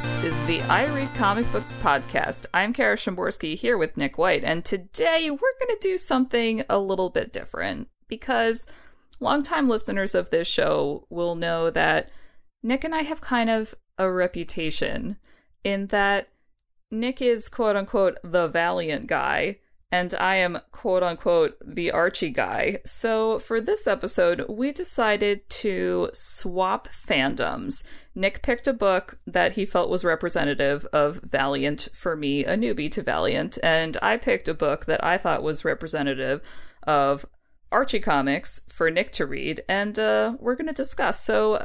This is the I Read Comic Books podcast. I'm Kara Shamborsky here with Nick White, and today we're going to do something a little bit different because longtime listeners of this show will know that Nick and I have kind of a reputation in that Nick is quote-unquote the Valiant guy, and I am quote-unquote the Archie guy. So for this episode, we decided to swap fandoms. Nick picked a book that he felt was representative of Valiant for me, a newbie to Valiant, and I picked a book that I thought was representative of Archie comics for Nick to read, and we're going to discuss. So,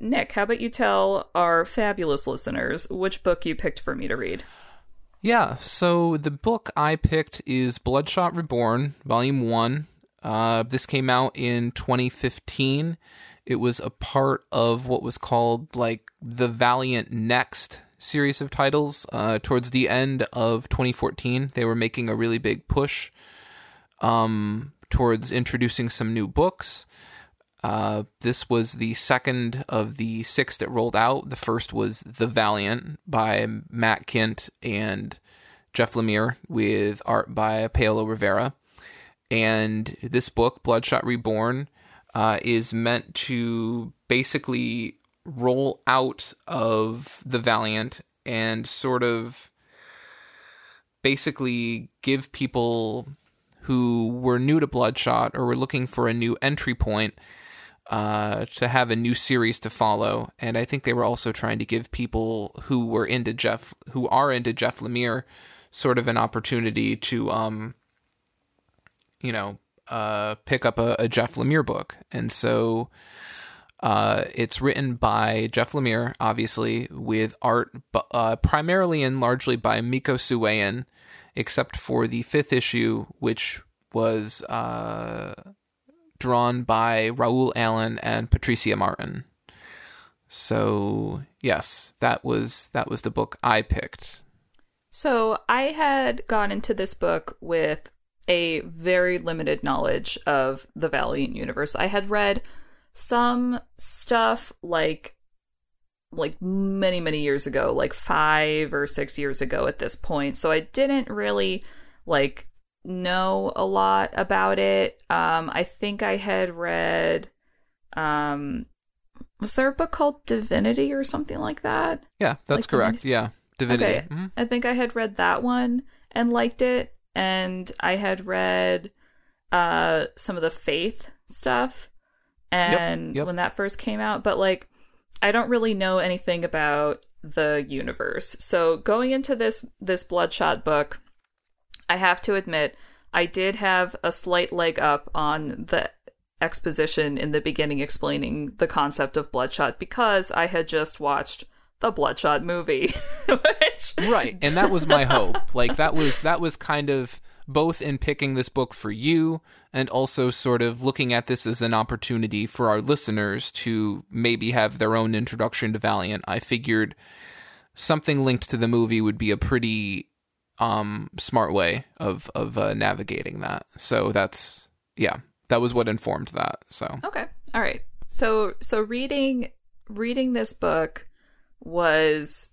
Nick, how about you tell our fabulous listeners which book you picked for me to read? Yeah, so the book I picked is Bloodshot Reborn, Volume 1. This came out in 2015. It was a part of what was called, the Valiant Next series of titles. Towards the end of 2014, they were making a really big push towards introducing some new books. This was the second of the six that rolled out. The first was The Valiant by Matt Kindt and Jeff Lemire with art by Paolo Rivera. And this book, Bloodshot Reborn, is meant to basically roll out of The Valiant and sort of basically give people who were new to Bloodshot or were looking for a new entry point to have a new series to follow. And I think they were also trying to give people who are into Jeff Lemire sort of an opportunity to, pick up a Jeff Lemire book. And so it's written by Jeff Lemire, obviously, with art primarily and largely by Miko Suayan, except for the fifth issue, which was drawn by Raoul Allen and Patricia Martin. So, yes, that was the book I picked. So I had gone into this book with a very limited knowledge of the Valiant universe. I had read some stuff like many, many years ago, 5 or 6 years ago at this point. So I didn't really know a lot about it. I think I had read, was there a book called Divinity or something like that? Yeah, that's correct. Yeah. Divinity. Okay. Mm-hmm. I think I had read that one and liked it. And I had read, some of the Faith stuff. And yep. When that first came out, but I don't really know anything about the universe. So going into this Bloodshot book, I have to admit, I did have a slight leg up on the exposition in the beginning explaining the concept of Bloodshot because I had just watched the Bloodshot movie. Right. And that was my hope. That was kind of both in picking this book for you and also sort of looking at this as an opportunity for our listeners to maybe have their own introduction to Valiant. I figured something linked to the movie would be a pretty smart way of navigating that. So that was what informed that. So okay, all right. So reading this book was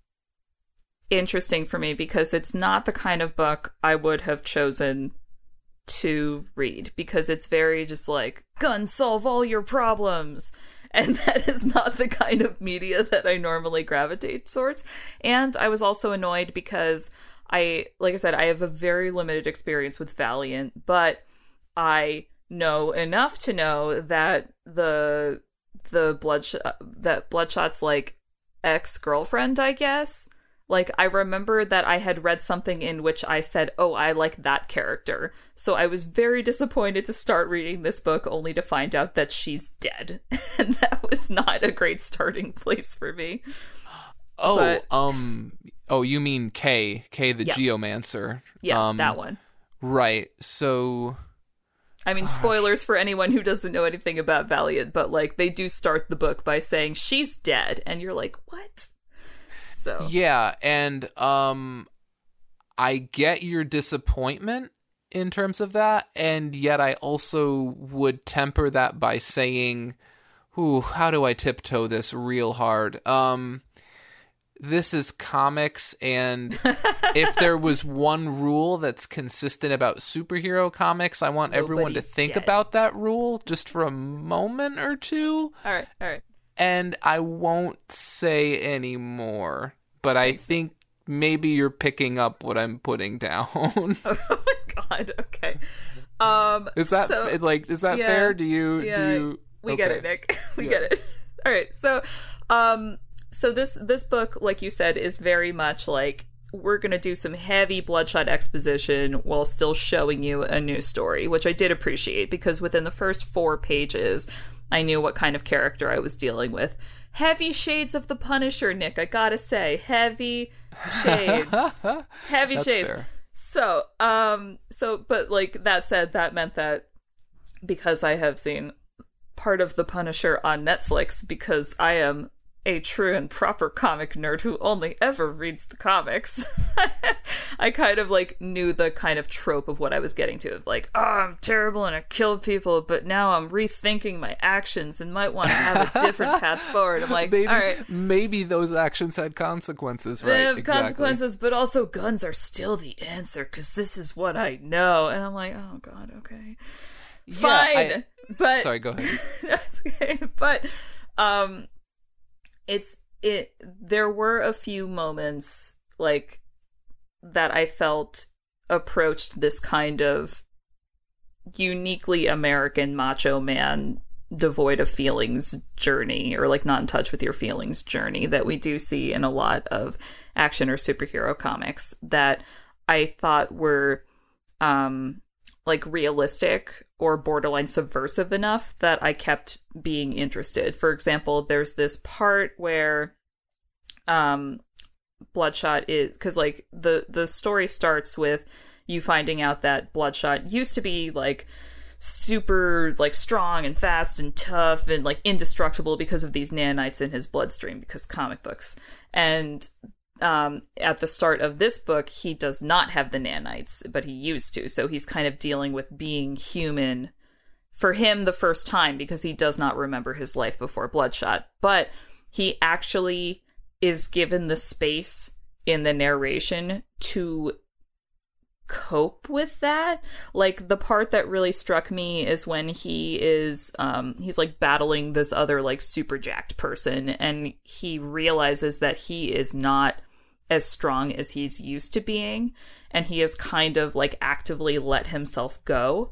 interesting for me because it's not the kind of book I would have chosen to read because it's very just gun solve all your problems, and that is not the kind of media that I normally gravitate towards. And I was also annoyed because I have a very limited experience with Valiant, but I know enough to know that the Bloodshot's ex-girlfriend, I guess. I remember that I had read something in which I said, oh, I like that character. So I was very disappointed to start reading this book only to find out that she's dead. And that was not a great starting place for me. Oh, you mean Kay the Geomancer. Yeah, that one. Right, so... I mean, spoilers for anyone who doesn't know anything about Valiant, but, they do start the book by saying, she's dead. And you're like, what? So. Yeah, and I get your disappointment in terms of that, and yet I also would temper that by saying, how do I tiptoe this real hard? this is comics, and if there was one rule that's consistent about superhero comics, I want everyone to think about that rule just for a moment or two. All right. And I won't say any more, but I think maybe you're picking up what I'm putting down. Oh my God, okay. Is that fair? Do you We get it, Nick. We get it. All right. So, this book, like you said, is very much like we're going to do some heavy Bloodshot exposition while still showing you a new story, which I did appreciate because within the first 4 pages, I knew what kind of character I was dealing with. Heavy shades of the Punisher, Nick, I got to say. Heavy shades. Heavy That's shades. Fair. So, but like that said, that meant that because I have seen part of The Punisher on Netflix, because I am a true and proper comic nerd who only ever reads the comics, I kind of like knew the kind of trope of what I was getting to, of like, oh, I'm terrible and I killed people, but now I'm rethinking my actions and might want to have a different path forward. I'm like, maybe, all right, maybe those actions had consequences, right? They have consequences, but also guns are still the answer because this is what I know. And I'm like, oh God, okay, fine. Yeah, but sorry, go ahead. That's okay. But there were a few moments like that I felt approached this kind of uniquely American macho man devoid of feelings journey, or like not in touch with your feelings journey, that we do see in a lot of action or superhero comics, that I thought were like realistic or borderline subversive enough that I kept being interested. For example, there's this part where Bloodshot is, because like the story starts with you finding out that Bloodshot used to be like super like strong and fast and tough and like indestructible because of these nanites in his bloodstream, because comic books. And at the start of this book, he does not have the nanites, but he used to. So he's kind of dealing with being human for him the first time, because he does not remember his life before Bloodshot. But he actually is given the space in the narration to cope with that. Like the part that really struck me is when he is he's like battling this other like super jacked person, and he realizes that he is not as strong as he's used to being, and he has kind of like actively let himself go.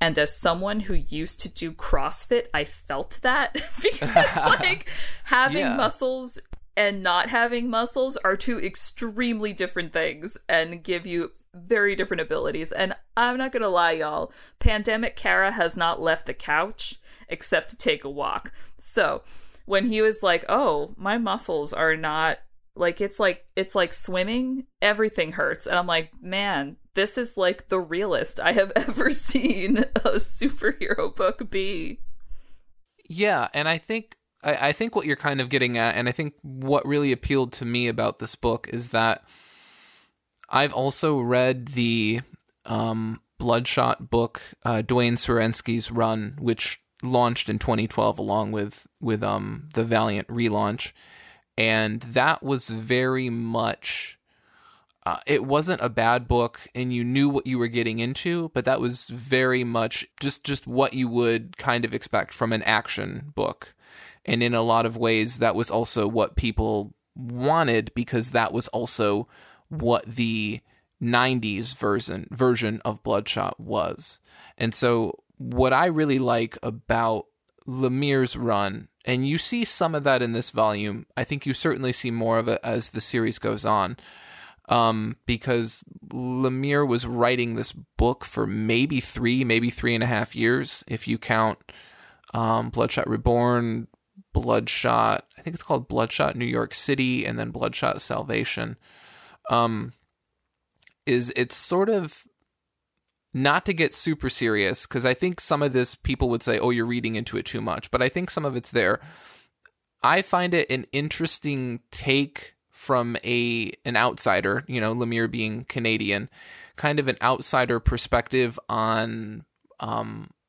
And as someone who used to do CrossFit, I felt that because like having muscles and not having muscles are two extremely different things and give you very different abilities. And I'm not gonna lie, y'all, pandemic Kara has not left the couch except to take a walk. So when he was like, oh, my muscles are not like, it's like swimming, everything hurts. And I'm like, man, this is like the realest I have ever seen a superhero book be. Yeah. And I think what you're kind of getting at, and I think what really appealed to me about this book, is that I've also read the Bloodshot book, Dwayne Swerensky's run, which launched in 2012 along with the Valiant relaunch. And that was very much, it wasn't a bad book and you knew what you were getting into, but that was very much just what you would kind of expect from an action book. And in a lot of ways, that was also what people wanted, because that was also what the 90s version of Bloodshot was. And so what I really like about Lemire's run, and you see some of that in this volume, I think you certainly see more of it as the series goes on, because Lemire was writing this book for maybe 3.5 years, if you count Bloodshot Reborn, Bloodshot, I think it's called Bloodshot New York City, and then Bloodshot Salvation. It's sort of, not to get super serious, because I think some of this people would say, oh, you're reading into it too much, but I think some of it's there. I find it an interesting take from an outsider, you know, Lemire being Canadian, kind of an outsider perspective on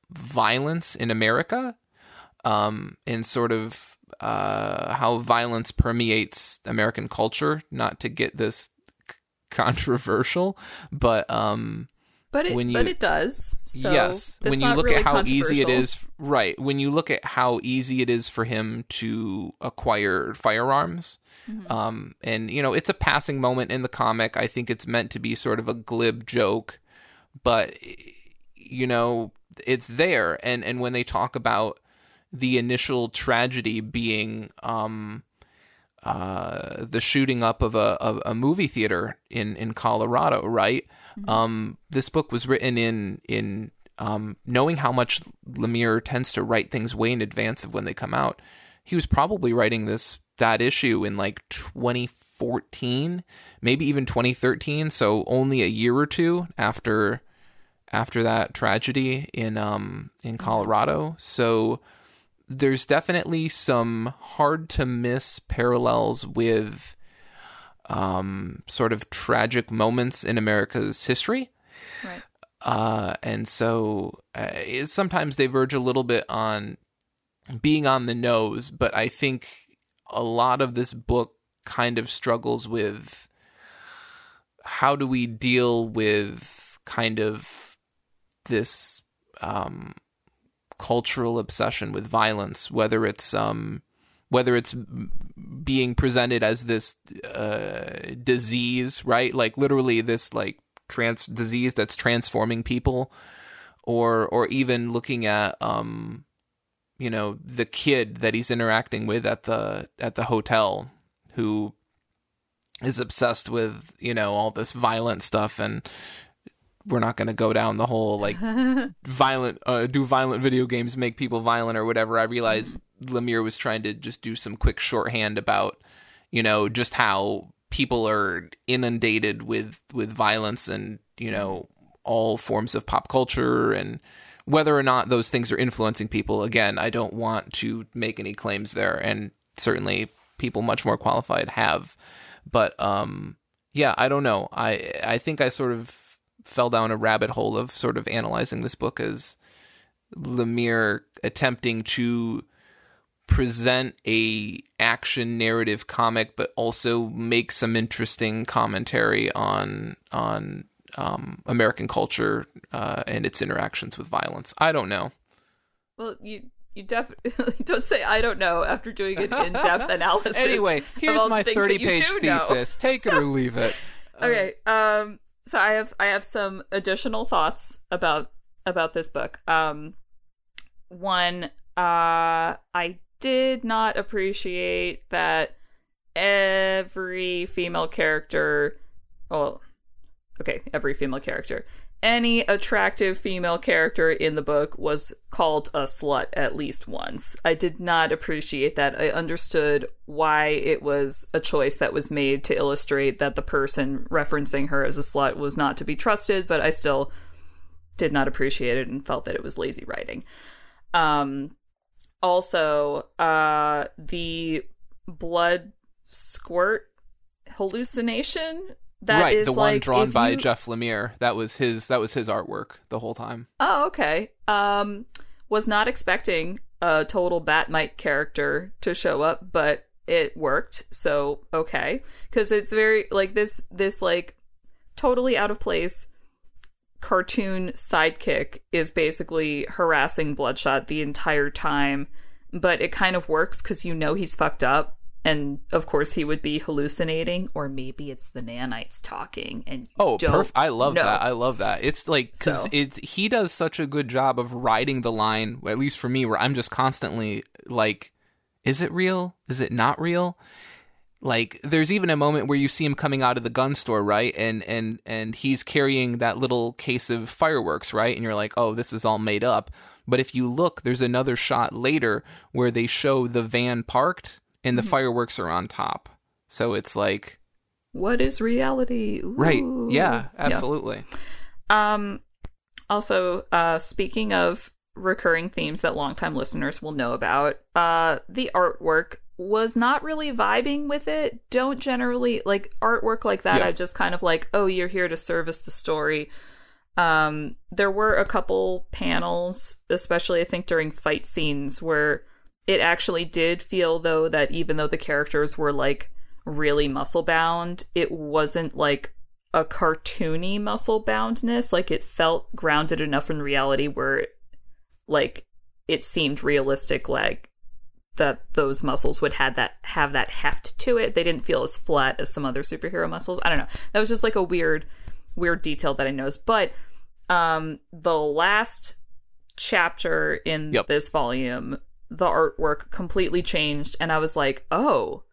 violence in America, and sort of how violence permeates American culture. Not to get this controversial, but it does. So yes, when you look at how easy it is, right? When you look at how easy it is for him to acquire firearms, mm-hmm. And you know, it's a passing moment in the comic. I think it's meant to be sort of a glib joke, but you know, it's there. And when they talk about the initial tragedy being the shooting up of a movie theater in Colorado, right? Mm-hmm. This book was written in knowing how much Lemire tends to write things way in advance of when they come out. He was probably writing that issue in like 2014, maybe even 2013. So only a year or two after that tragedy in Colorado. So there's definitely some hard to miss parallels with sort of tragic moments in America's history. Right. And so sometimes they verge a little bit on being on the nose, but I think a lot of this book kind of struggles with how do we deal with kind of this cultural obsession with violence, whether it's being presented as this disease, right? Like literally this like disease that's transforming people, or even looking at you know, the kid that he's interacting with at the hotel who is obsessed with, you know, all this violent stuff. And we're not going to go down the whole, like, violent video games make people violent or whatever. I realized Lemire was trying to just do some quick shorthand about, you know, just how people are inundated with violence and, you know, all forms of pop culture, and whether or not those things are influencing people. Again, I don't want to make any claims there, and certainly people much more qualified have. But, yeah, I don't know. I think I sort of fell down a rabbit hole of sort of analyzing this book as Lemire attempting to present a action narrative comic, but also make some interesting commentary on American culture and its interactions with violence. I don't know. Well, you definitely don't say I don't know after doing an in-depth analysis. Anyway, here's my 30-page thesis. Take it or leave it. Okay. So I have some additional thoughts about this book. One, I did not appreciate that any attractive female character in the book was called a slut at least once. I did not appreciate that. I understood why it was a choice that was made to illustrate that the person referencing her as a slut was not to be trusted, but I still did not appreciate it and felt that it was lazy writing. Also, the blood squirt hallucination. That right, is the one like, drawn by Jeff Lemire. That was his artwork the whole time. Oh, okay. Was not expecting a total Batmite character to show up, but it worked. So okay, because it's very like this like totally out of place cartoon sidekick is basically harassing Bloodshot the entire time, but it kind of works because you know he's fucked up. And, of course, he would be hallucinating, or maybe it's the nanites talking. And I love that. It's like, because he does such a good job of riding the line, at least for me, where I'm just constantly like, is it real? Is it not real? Like, there's even a moment where you see him coming out of the gun store, right? And he's carrying that little case of fireworks, right? And you're like, oh, this is all made up. But if you look, there's another shot later where they show the van parked, and the mm-hmm. fireworks are on top. So it's like, what is reality? Ooh. Right. Yeah, absolutely. Yeah. Also, speaking of recurring themes that longtime listeners will know about, the artwork was not really vibing with it. Don't generally like artwork like that. Yeah. I just kind of like, oh, you're here to service the story. There were a couple panels, especially I think during fight scenes, where it actually did feel, though, that even though the characters were, like, really muscle-bound, it wasn't, like, a cartoony muscle-boundness. Like, it felt grounded enough in reality where, like, it seemed realistic, like, that those muscles would have that heft to it. They didn't feel as flat as some other superhero muscles. I don't know. That was just, like, a weird detail that I noticed. But the last chapter in this volume, the artwork completely changed, and I was like, oh,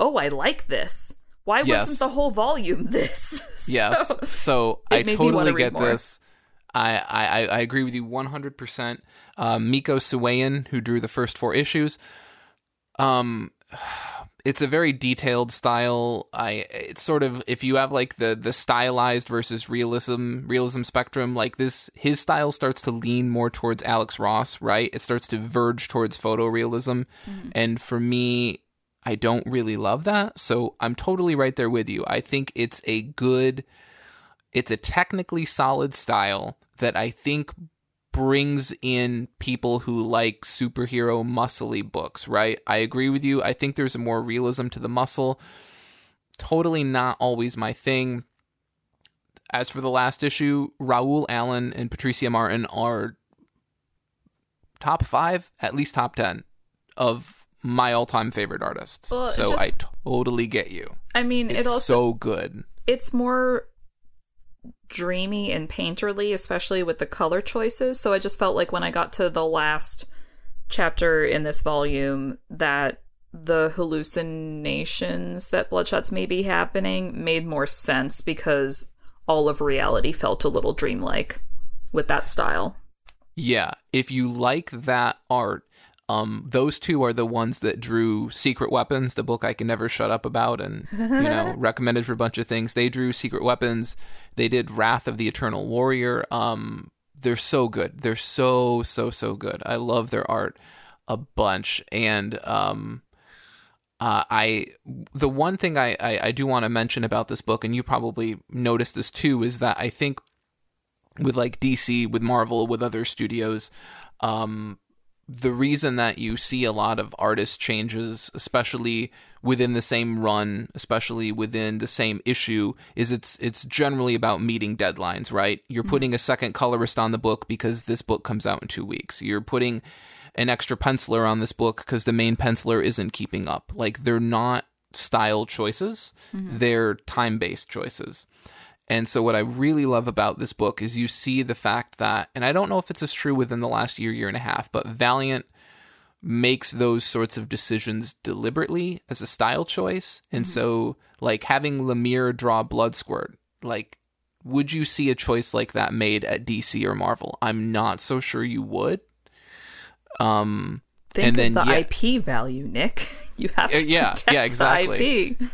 I like this. Why wasn't the whole volume this? Yes. So I totally get this. I agree with you 100%. Miko Suayan, who drew the first four issues, it's a very detailed style. It's sort of, if you have like the stylized versus realism spectrum, like this, his style starts to lean more towards Alex Ross, right? It starts to verge towards photorealism. Mm-hmm. And for me, I don't really love that. So I'm totally right there with you. I think it's a good, it's a technically solid style that I think brings in people who like superhero muscly books, right? I agree with you. I think there's a more realism to the muscle. Totally not always my thing. As for the last issue, Raoul Allen and Patricia Martin are top 5, at least top 10 of my all-time favorite artists. Well, so I totally get you. I mean, it's so good. It's more dreamy and painterly, especially with the color choices. So I just felt like when I got to the last chapter in this volume that the hallucinations that Bloodshot's maybe happening made more sense because all of reality felt a little dreamlike with that style. Yeah, if you like that art, those two are the ones that drew Secret Weapons, the book I can never shut up about and, you know, recommended for a bunch of things. They drew Secret Weapons. They did Wrath of the Eternal Warrior. They're so good. They're so good. I love their art a bunch. And the one thing I do want to mention about this book, and you probably noticed this too, is that I think with like DC, with Marvel, with other studios, the reason that you see a lot of artist changes, especially within the same run, especially within the same issue, is it's generally about meeting deadlines, right? You're putting a second colorist on the book because this book comes out in 2 weeks. You're putting an extra penciler on this book because the main penciler isn't keeping up. Like, they're not style choices. Mm-hmm. They're time-based choices. And so what I really love about this book is you see the fact that, and I don't know if it's as true within the last year and a half, but Valiant makes those sorts of decisions deliberately as a style choice. And so, like, having Lemire draw Blood Squirt, like, would you see a choice like that made at DC or Marvel? I'm not so sure you would. Think of the IP value, Nick. You have to protect exactly. The IP.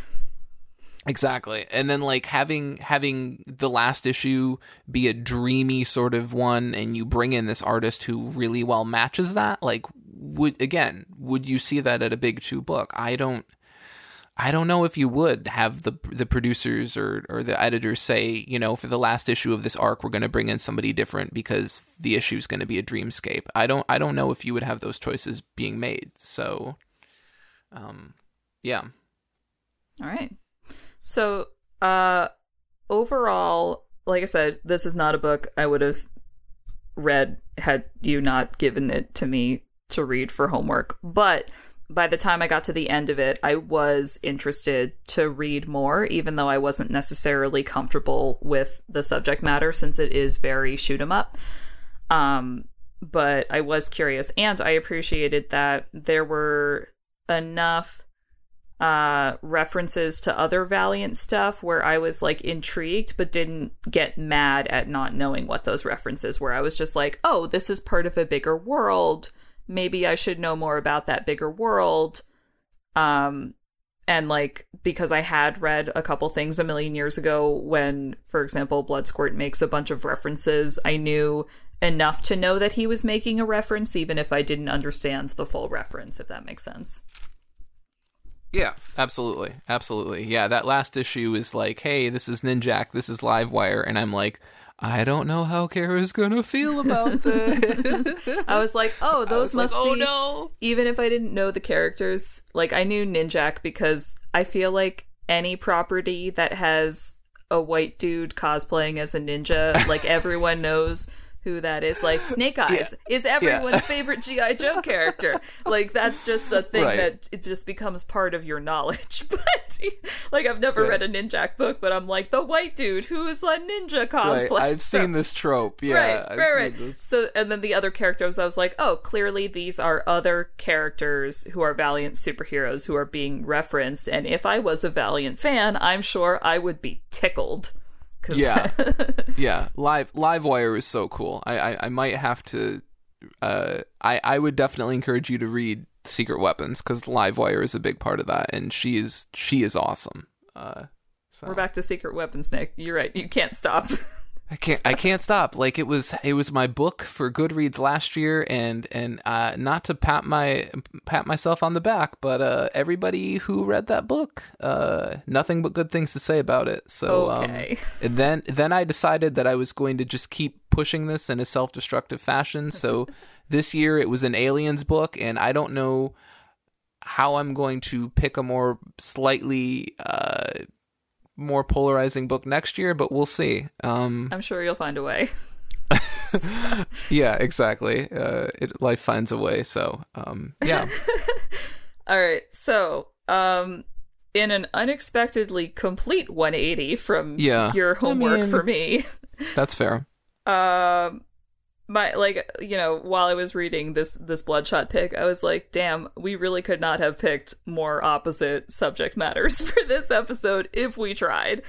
Exactly. And then like having the last issue be a dreamy sort of one, and you bring in this artist who really well matches that, like, would you see that at a big two book? I don't know if you would have the producers or the editors say, you know, for the last issue of this arc, we're going to bring in somebody different because the issue is going to be a dreamscape. I don't know if you would have those choices being made. So, yeah. All right. So, overall, like I said, this is not a book I would have read had you not given it to me to read for homework. But by the time I got to the end of it, I was interested to read more, even though I wasn't necessarily comfortable with the subject matter since it is very shoot 'em up. But I was curious, and I appreciated that there were enough references to other Valiant stuff where I was like intrigued but didn't get mad at not knowing what those references were. I was just like, oh, this is part of a bigger world, maybe I should know more about that bigger world, and like, because I had read a couple things a million years ago when, for example, Blood Squirt makes a bunch of references, I knew enough to know that he was making a reference even if I didn't understand the full reference, if that makes sense. Yeah, absolutely. Absolutely. Yeah, that last issue is like, hey, this is Ninjak, this is Livewire. And I'm like, I don't know how Kara's gonna feel about this. I was like, oh, those must like, be. Oh no! Even if I didn't know the characters, like I knew Ninjak because I feel like any property that has a white dude cosplaying as a ninja, like everyone knows who that is. Like Snake Eyes is everyone's favorite G.I. Joe character. Like that's just a thing that it just becomes part of your knowledge. But like I've never read a Ninjak book, but I'm like the white dude who is a ninja cosplay. Right. I've seen this trope. Yeah, I've seen this. So and then the other characters, I was like, oh, clearly these are other characters who are Valiant superheroes who are being referenced. And if I was a Valiant fan, I'm sure I would be tickled. Yeah, yeah. Livewire is so cool. I might have to. I would definitely encourage you to read Secret Weapons because Livewire is a big part of that, and she is awesome. So. We're back to Secret Weapons, Nick. You're right. You can't stop. I can't stop. Like it was my book for Goodreads last year, and not to pat myself on the back, but everybody who read that book, nothing but good things to say about it. So and then I decided that I was going to just keep pushing this in a self-destructive fashion. So this year it was an aliens book, and I don't know how I'm going to pick a more slightly more polarizing book next year, but we'll see. I'm sure you'll find a way. Yeah, exactly. Life finds a way. So, yeah. All right. So, in an unexpectedly complete 180 from your homework for me. That's fair. My while I was reading this Bloodshot pick, I was like, damn, we really could not have picked more opposite subject matters for this episode if we tried.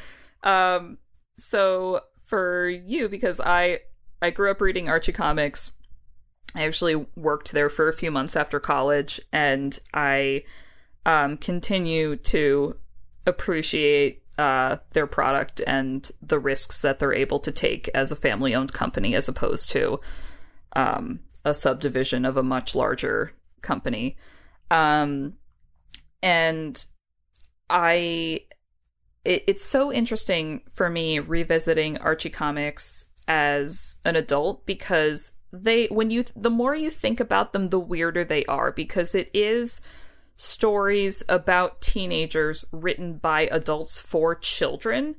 So for you, because I grew up reading Archie comics. I actually worked there for a few months after college, and I continue to appreciate their product and the risks that they're able to take as a family-owned company as opposed to a subdivision of a much larger company. And it's so interesting for me revisiting Archie comics as an adult because the more you think about them, the weirder they are, because it is stories about teenagers written by adults for children.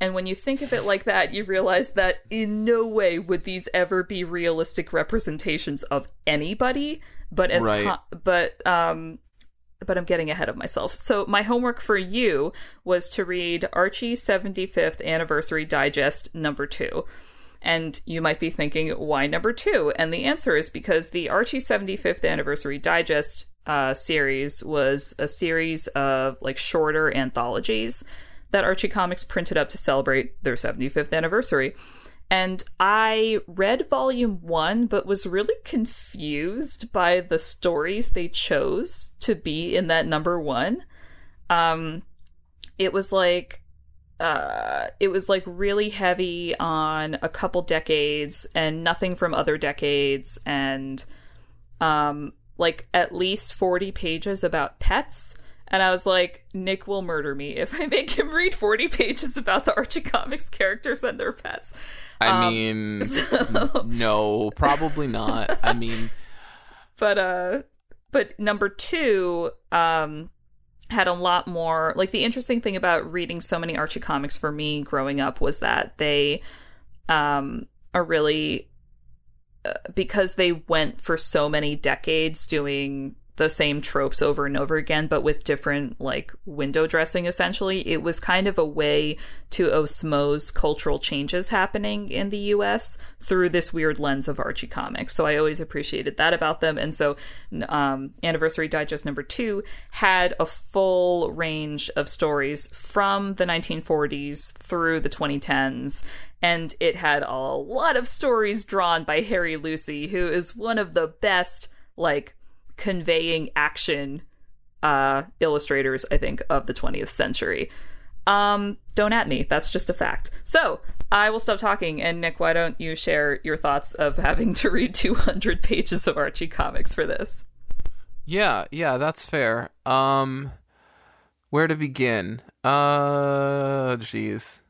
And when you think of it like that, you realize that in no way would these ever be realistic representations of anybody. But but I'm getting ahead of myself. So my homework for you was to read Archie 75th Anniversary Digest number 2. And you might be thinking, why number 2? And the answer is because the Archie 75th Anniversary Digest series was a series of like shorter anthologies that Archie Comics printed up to celebrate their 75th anniversary. And I read volume 1, but was really confused by the stories they chose to be in that number 1. It was like really heavy on a couple decades and nothing from other decades, and like at least 40 pages about pets. And I was like, Nick will murder me if I make him read 40 pages about the Archie Comics characters and their pets. No, probably not. I mean, but number 2, had a lot more, like the interesting thing about reading so many Archie comics for me growing up was that they are really, because they went for so many decades doing the same tropes over and over again, but with different like window dressing, essentially, it was kind of a way to osmose cultural changes happening in the US through this weird lens of Archie comics. So I always appreciated that about them. And so Anniversary Digest number 2 had a full range of stories from the 1940s through the 2010s. And it had a lot of stories drawn by Harry Lucy, who is one of the best, like, conveying action illustrators, I think, of the 20th century. Don't at me. That's just a fact. So I will stop talking. And Nick, why don't you share your thoughts of having to read 200 pages of Archie comics for this? Yeah, that's fair. Where to begin? Jeez.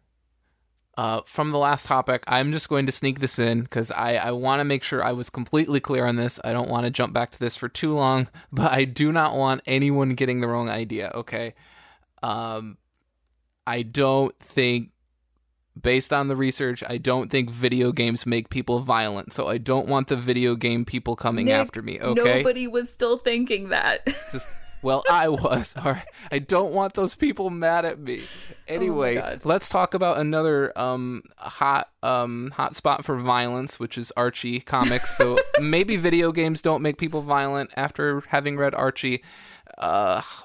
From the last topic, I'm just going to sneak this in because I want to make sure I was completely clear on this. I don't want to jump back to this for too long, but I do not want anyone getting the wrong idea, okay? I don't think, based on the research, I don't think video games make people violent, so I don't want the video game people coming after me, okay? Nobody was still thinking that. Well, I was. All right. I don't want those people mad at me. Anyway, let's talk about another hot spot for violence, which is Archie comics. So maybe video games don't make people violent. After having read Archie,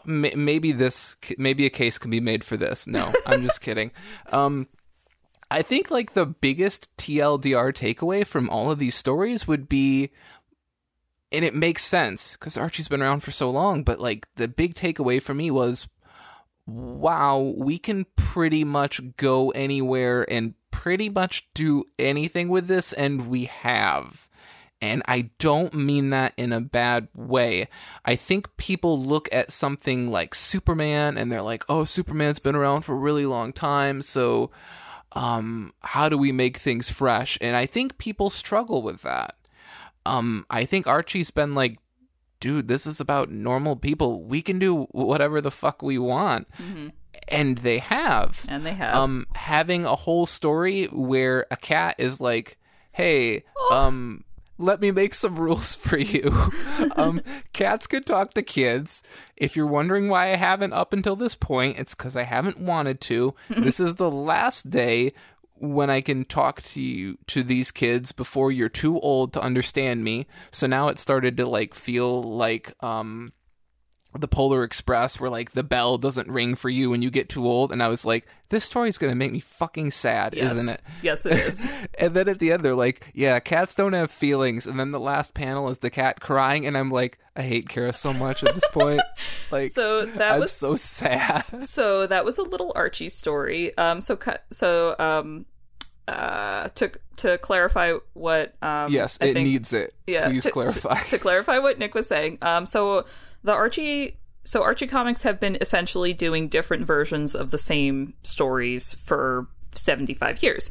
maybe a case can be made for this. No, I'm just kidding. I think like the biggest TLDR takeaway from all of these stories would be. And it makes sense because Archie's been around for so long. But like the big takeaway for me was, wow, we can pretty much go anywhere and pretty much do anything with this. And we have. And I don't mean that in a bad way. I think people look at something like Superman and they're like, oh, Superman's been around for a really long time. So how do we make things fresh? And I think people struggle with that. I think Archie's been like, dude, this is about normal people. We can do whatever the fuck we want. Mm-hmm. And they have. Having a whole story where a cat is like, hey, let me make some rules for you. Cats can talk to kids. If you're wondering why I haven't up until this point, it's because I haven't wanted to. This is the last day when I can talk to you, to these kids before you're too old to understand me. So now it started to like feel like the Polar Express, where like the bell doesn't ring for you when you get too old. And I was like, this story's gonna make me fucking sad, isn't it? Yes, it is. And then at the end, they're like, yeah, cats don't have feelings. And then the last panel is the cat crying, and I'm like, I hate Kara so much at this point. Like, so that was so sad. So that was a little Archie story. To clarify what to clarify what Nick was saying, so Archie comics have been essentially doing different versions of the same stories for 75 years.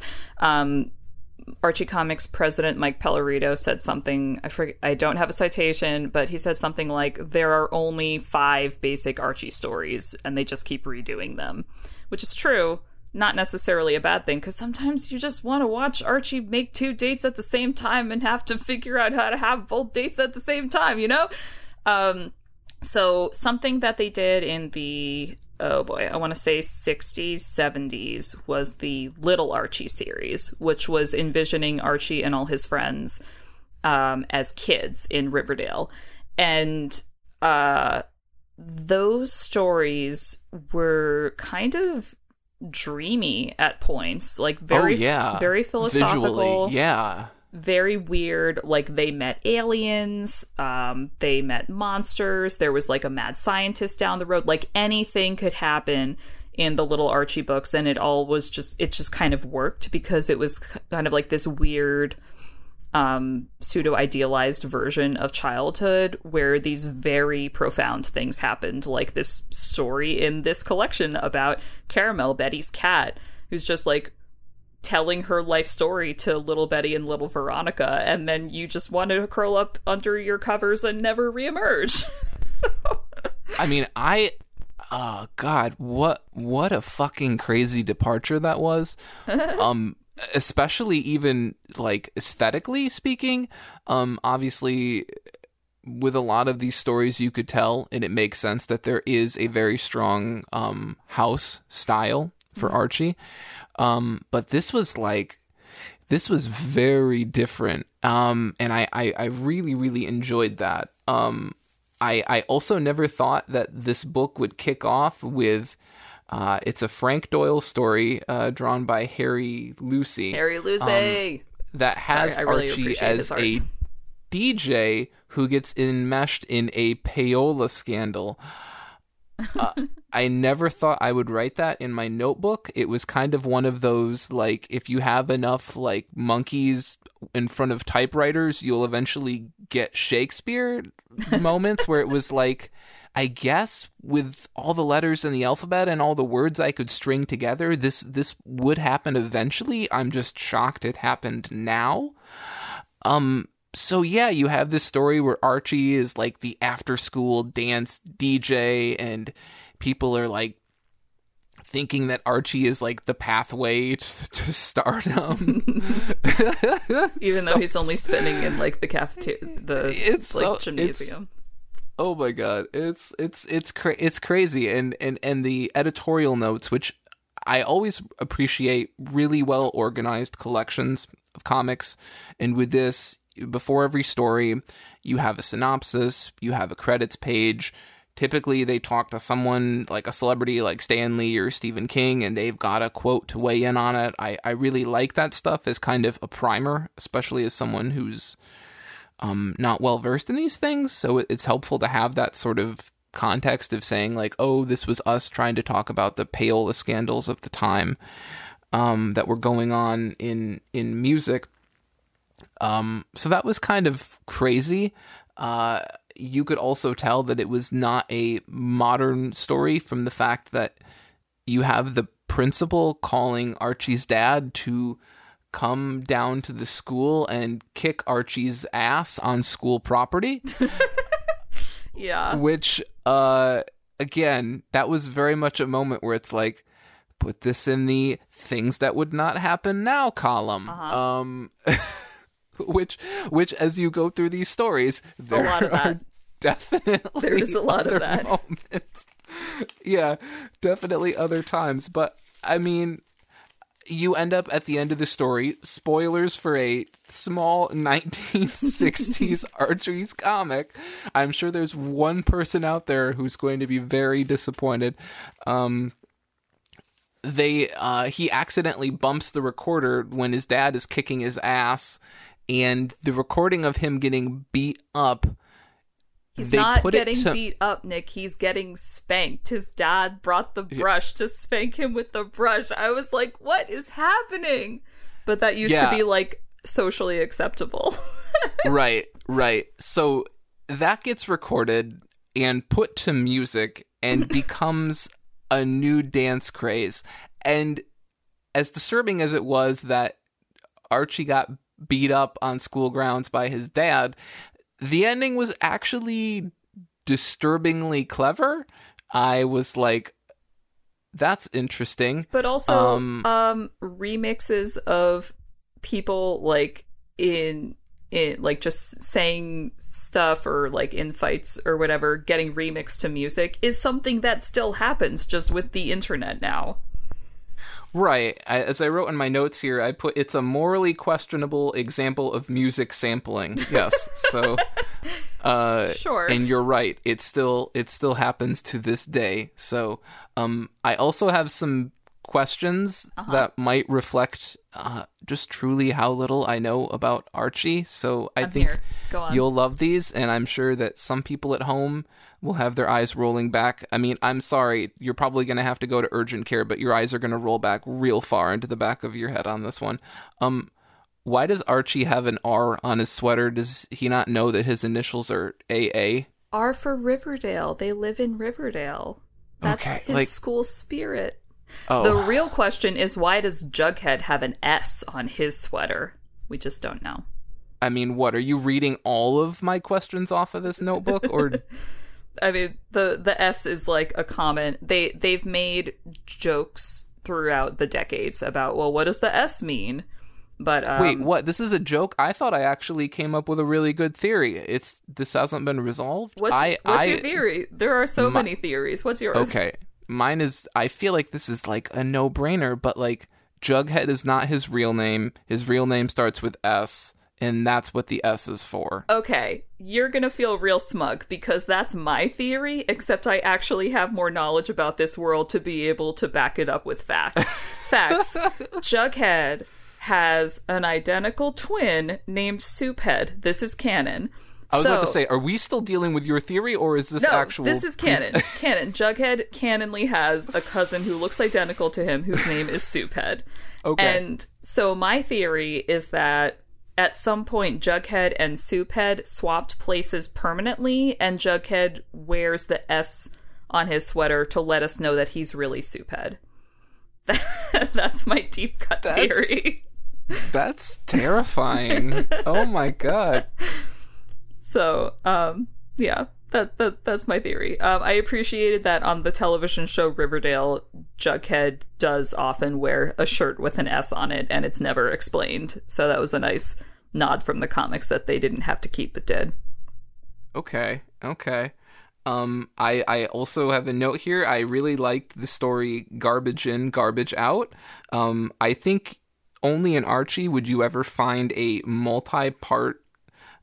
Archie Comics president Mike Pellerito said something, I don't have a citation, but he said something like, there are only 5 basic Archie stories and they just keep redoing them, which is true. Not necessarily a bad thing, because sometimes you just want to watch Archie make 2 dates at the same time and have to figure out how to have both dates at the same time, you know? So something that they did in the, I want to say 60s, 70s, was the Little Archie series, which was envisioning Archie and all his friends as kids in Riverdale. And those stories were kind of dreamy at points, like very philosophical. Visually, very weird. Like they met aliens, they met monsters, there was like a mad scientist down the road. Like anything could happen in the Little Archie books, and it just kind of worked because it was kind of like this weird pseudo-idealized version of childhood where these very profound things happened, like this story in this collection about Caramel, Betty's cat, who's just like telling her life story to little Betty and little Veronica, and then you just want to curl up under your covers and never reemerge. So I mean, oh god, what a fucking crazy departure that was. Especially even like aesthetically speaking, obviously with a lot of these stories you could tell, and it makes sense that there is a very strong house style for Archie. But this was very different. And I really, really enjoyed that. I also never thought that this book would kick off with it's a Frank Doyle story drawn by Harry Lucy. That has Archie as a DJ who gets enmeshed in a payola scandal. I never thought I would write that in my notebook. It was kind of one of those, like, if you have enough, like, monkeys in front of typewriters, you'll eventually get Shakespeare moments where it was like, I guess with all the letters in the alphabet and all the words I could string together, this would happen eventually. I'm just shocked it happened now. So yeah, you have this story where Archie is like the after-school dance DJ, and people are like thinking that Archie is like the pathway to stardom, even though he's only spinning in like the cafeteria, gymnasium. Oh my God, it's crazy, and the editorial notes, which I always appreciate, really well organized collections of comics, and with this. Before every story, you have a synopsis, you have a credits page. Typically, they talk to someone like a celebrity like Stan Lee or Stephen King, and they've got a quote to weigh in on it. I really like that stuff as kind of a primer, especially as someone who's not well-versed in these things. So it's helpful to have that sort of context of saying like, oh, this was us trying to talk about the Paola scandals of the time that were going on in music. So that was kind of crazy. You could also tell that it was not a modern story from the fact that you have the principal calling Archie's dad to come down to the school and kick Archie's ass on school property. Yeah. Which, again, that was very much a moment where it's like, put this in the things that would not happen now column. Uh-huh. Which as you go through these stories, there are definitely there's a lot of that moments. Yeah, definitely other times. But I mean, you end up at the end of the story, spoilers for a small 1960s Archie's comic. I'm sure there's one person out there who's going to be very disappointed. He accidentally bumps the recorder when his dad is kicking his ass. And the recording of him getting beat up. He's not getting beat up, Nick. He's getting spanked. His dad brought the brush to spank him with the brush. I was like, what is happening? But that used to be like socially acceptable. Right. So that gets recorded and put to music and becomes a new dance craze. And as disturbing as it was that Archie got beat up on school grounds by his dad, the ending was actually disturbingly clever. I was like, that's interesting. But also remixes of people like in like just saying stuff or like in fights or whatever getting remixed to music is something that still happens just with the internet now. Right. As I wrote in my notes here, I put, it's a morally questionable example of music sampling. Yes. So, sure. And you're right. It still happens to this day. So, I also have some questions that might reflect just truly how little I know about Archie. So I think you'll love these, and I'm sure that some people at home will have their eyes rolling back. I mean, I'm sorry, you're probably going to have to go to urgent care, but your eyes are going to roll back real far into the back of your head on this one. Why does Archie have an R on his sweater? Does he not know that his initials are AA? R for Riverdale. They live in Riverdale. That's his school spirit. Oh. The real question is, why does Jughead have an S on his sweater? We just don't know. I mean, what, are you reading all of my questions off of this notebook? Or I mean, the S is like a common. They've made jokes throughout the decades about, well, what does the S mean? But wait, what? This is a joke? I thought I actually came up with a really good theory. This hasn't been resolved. What's your theory? There are many theories. What's yours? Okay. Mine is, I feel like this is like a no-brainer, but like Jughead is not his real name. His real name starts with S, and that's what the S is for. Okay, you're going to feel real smug because that's my theory, except I actually have more knowledge about this world to be able to back it up with facts. Jughead has an identical twin named Souphead. This is canon. I was about to say, are we still dealing with your theory, or is this actual? No, this is canon. Canon. Jughead canonly has a cousin who looks identical to him, whose name is Souphead. Okay. And so my theory is that at some point, Jughead and Souphead swapped places permanently, and Jughead wears the S on his sweater to let us know that he's really Souphead. That's my deep cut theory. That's terrifying. Oh my god. So, yeah, that's my theory. I appreciated that on the television show Riverdale, Jughead does often wear a shirt with an S on it, and it's never explained. So that was a nice nod from the comics that they didn't have to keep, but did. Okay. I also have a note here. I really liked the story Garbage In, Garbage Out. I think only in Archie would you ever find a multi-part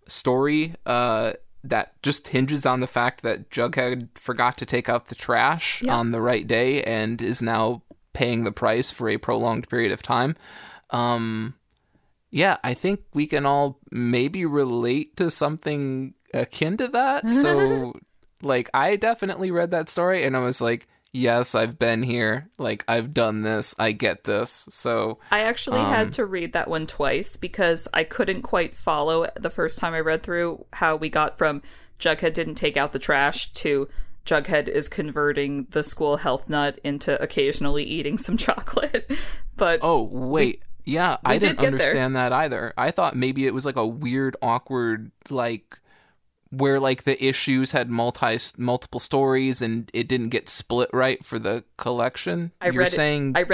story that just hinges on the fact that Jughead forgot to take out the trash on the right day and is now paying the price for a prolonged period of time. Yeah, I think we can all maybe relate to something akin to that. So... Like, I definitely read that story, and I was like, yes, I've been here. Like, I've done this. I get this. So I actually had to read that one twice because I couldn't quite follow the first time I read through how we got from Jughead didn't take out the trash to Jughead is converting the school health nut into occasionally eating some chocolate. But oh, wait. Yeah, I didn't understand that either. I thought maybe it was like a weird, awkward, like... where, like, the issues had multiple stories and it didn't get split right for the collection? I read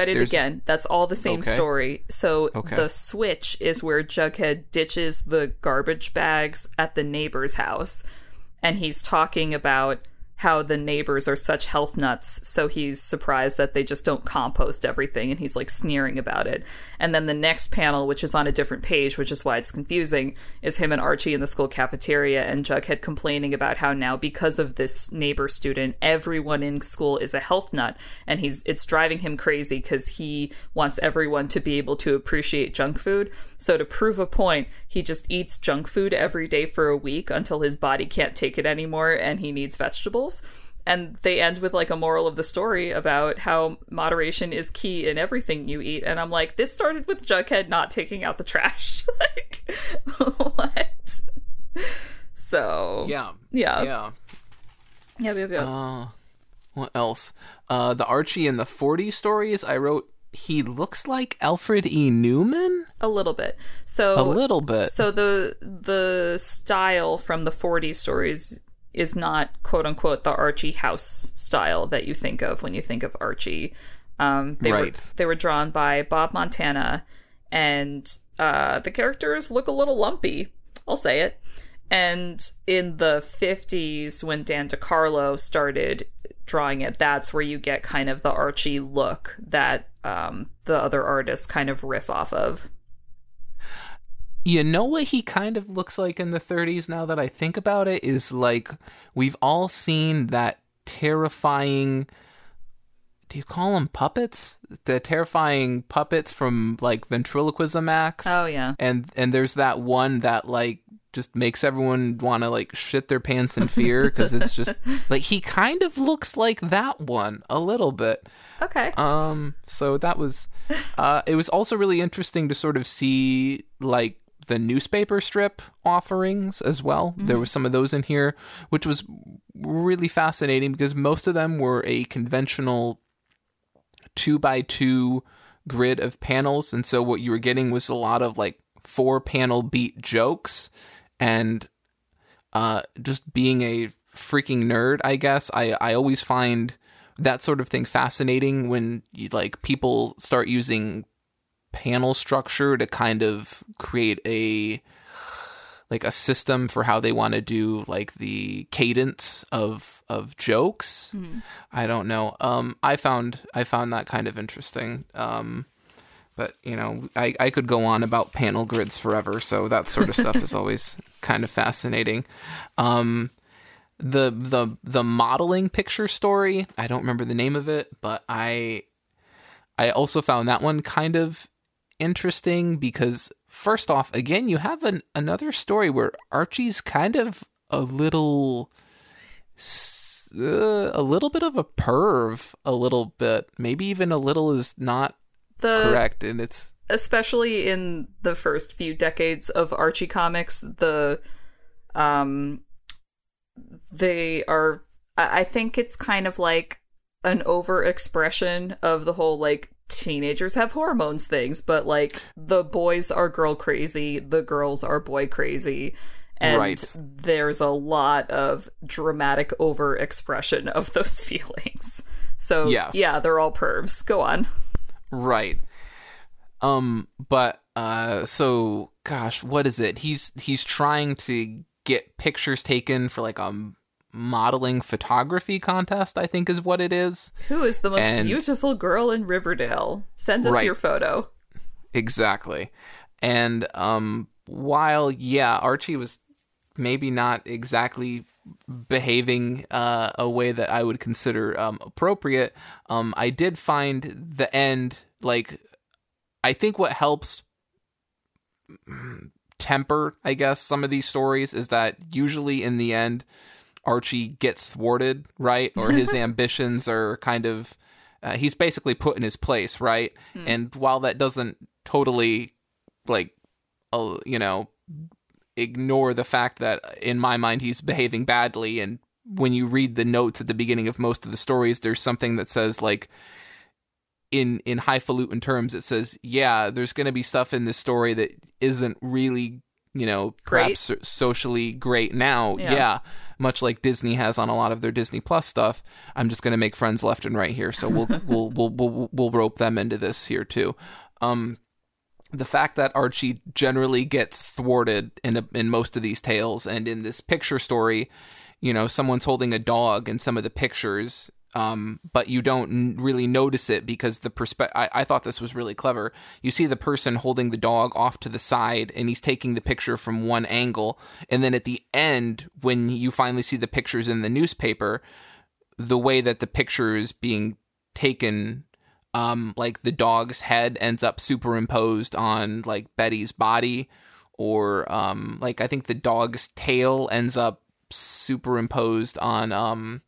it again. That's all the same story. So the switch is where Jughead ditches the garbage bags at the neighbor's house. And he's talking about how the neighbors are such health nuts. So he's surprised that they just don't compost everything. And he's, like, sneering about it. And then the next panel, which is on a different page, which is why it's confusing, is him and Archie in the school cafeteria and Jughead complaining about how now, because of this neighbor student, everyone in school is a health nut, and it's driving him crazy because he wants everyone to be able to appreciate junk food. So to prove a point, he just eats junk food every day for a week until his body can't take it anymore and he needs vegetables. And they end with, like, a moral of the story about how moderation is key in everything you eat. And I'm like, this started with Jughead not taking out the trash. Like, what? So. Yeah. What else? The Archie and the 40 stories I wrote. He looks like Alfred E. Newman? A little bit. So the style from the 40 stories is not, quote-unquote, the Archie house style that you think of when you think of Archie. They were drawn by Bob Montana, and the characters look a little lumpy. I'll say it. And in the 50s, when Dan DiCarlo started drawing it, that's where you get kind of the Archie look that the other artists kind of riff off of. You know what he kind of looks like in the 30s, now that I think about it, is like, we've all seen that terrifying... do you call them puppets? The terrifying puppets from, like, ventriloquism acts. Oh, yeah. And there's that one that, like, just makes everyone want to, like, shit their pants in fear because it's just, like, he kind of looks like that one a little bit. Okay. So that was, it was also really interesting to sort of see, like, the newspaper strip offerings as well. Mm-hmm. There were some of those in here, which was really fascinating because most of them were a conventional 2x2 grid of panels, and so what you were getting was a lot of, like, 4-panel beat jokes, and just being a freaking nerd, I guess, I always find that sort of thing fascinating when you, like, people start using panel structure to kind of create a system for how they want to do, like, the cadence of jokes. Mm-hmm. I don't know. I found that kind of interesting. But, you know, I could go on about panel grids forever, so that sort of stuff is always kind of fascinating. The modeling picture story, I don't remember the name of it, but I also found that one kind of interesting because, first off, again, you have another story where Archie's kind of a little bit of a perv, a little bit, maybe even a little is not correct, and it's especially in the first few decades of Archie comics, they are, I think it's kind of like an overexpression of the whole, like, teenagers have hormones things, but, like, the boys are girl crazy, the girls are boy crazy, and there's a lot of dramatic overexpression of those feelings. So, yeah, they're all pervs. Go on. Right. But, so, gosh, what is it? He's trying to get pictures taken for, like, a modeling photography contest, I think is what it is. Who is the most beautiful girl in Riverdale? Send us your photo. Exactly. And, while, yeah, Archie was maybe not exactly behaving a way that I would consider appropriate, I did find the end, like, I think what helps temper, I guess, some of these stories is that usually in the end, Archie gets thwarted, right? Or his ambitions are kind of, he's basically put in his place, right? Mm. And while that doesn't totally, like, you know, ignore the fact that in my mind he's behaving badly, and when you read the notes at the beginning of most of the stories, there's something that says, like, in highfalutin terms, it says, yeah, there's going to be stuff in this story that isn't really, you know, perhaps socially great now. Yeah. Much like Disney has on a lot of their Disney Plus stuff. I'm just going to make friends left and right here. So we'll rope them into this here too. The fact that Archie generally gets thwarted in most of these tales, and in this picture story, you know, someone's holding a dog in some of the pictures, but you don't really notice it because the I thought this was really clever. You see the person holding the dog off to the side, and he's taking the picture from one angle, and then at the end, when you finally see the pictures in the newspaper, the way that the picture is being taken, like the dog's head ends up superimposed on, like, Betty's body, or like, I think the dog's tail ends up superimposed on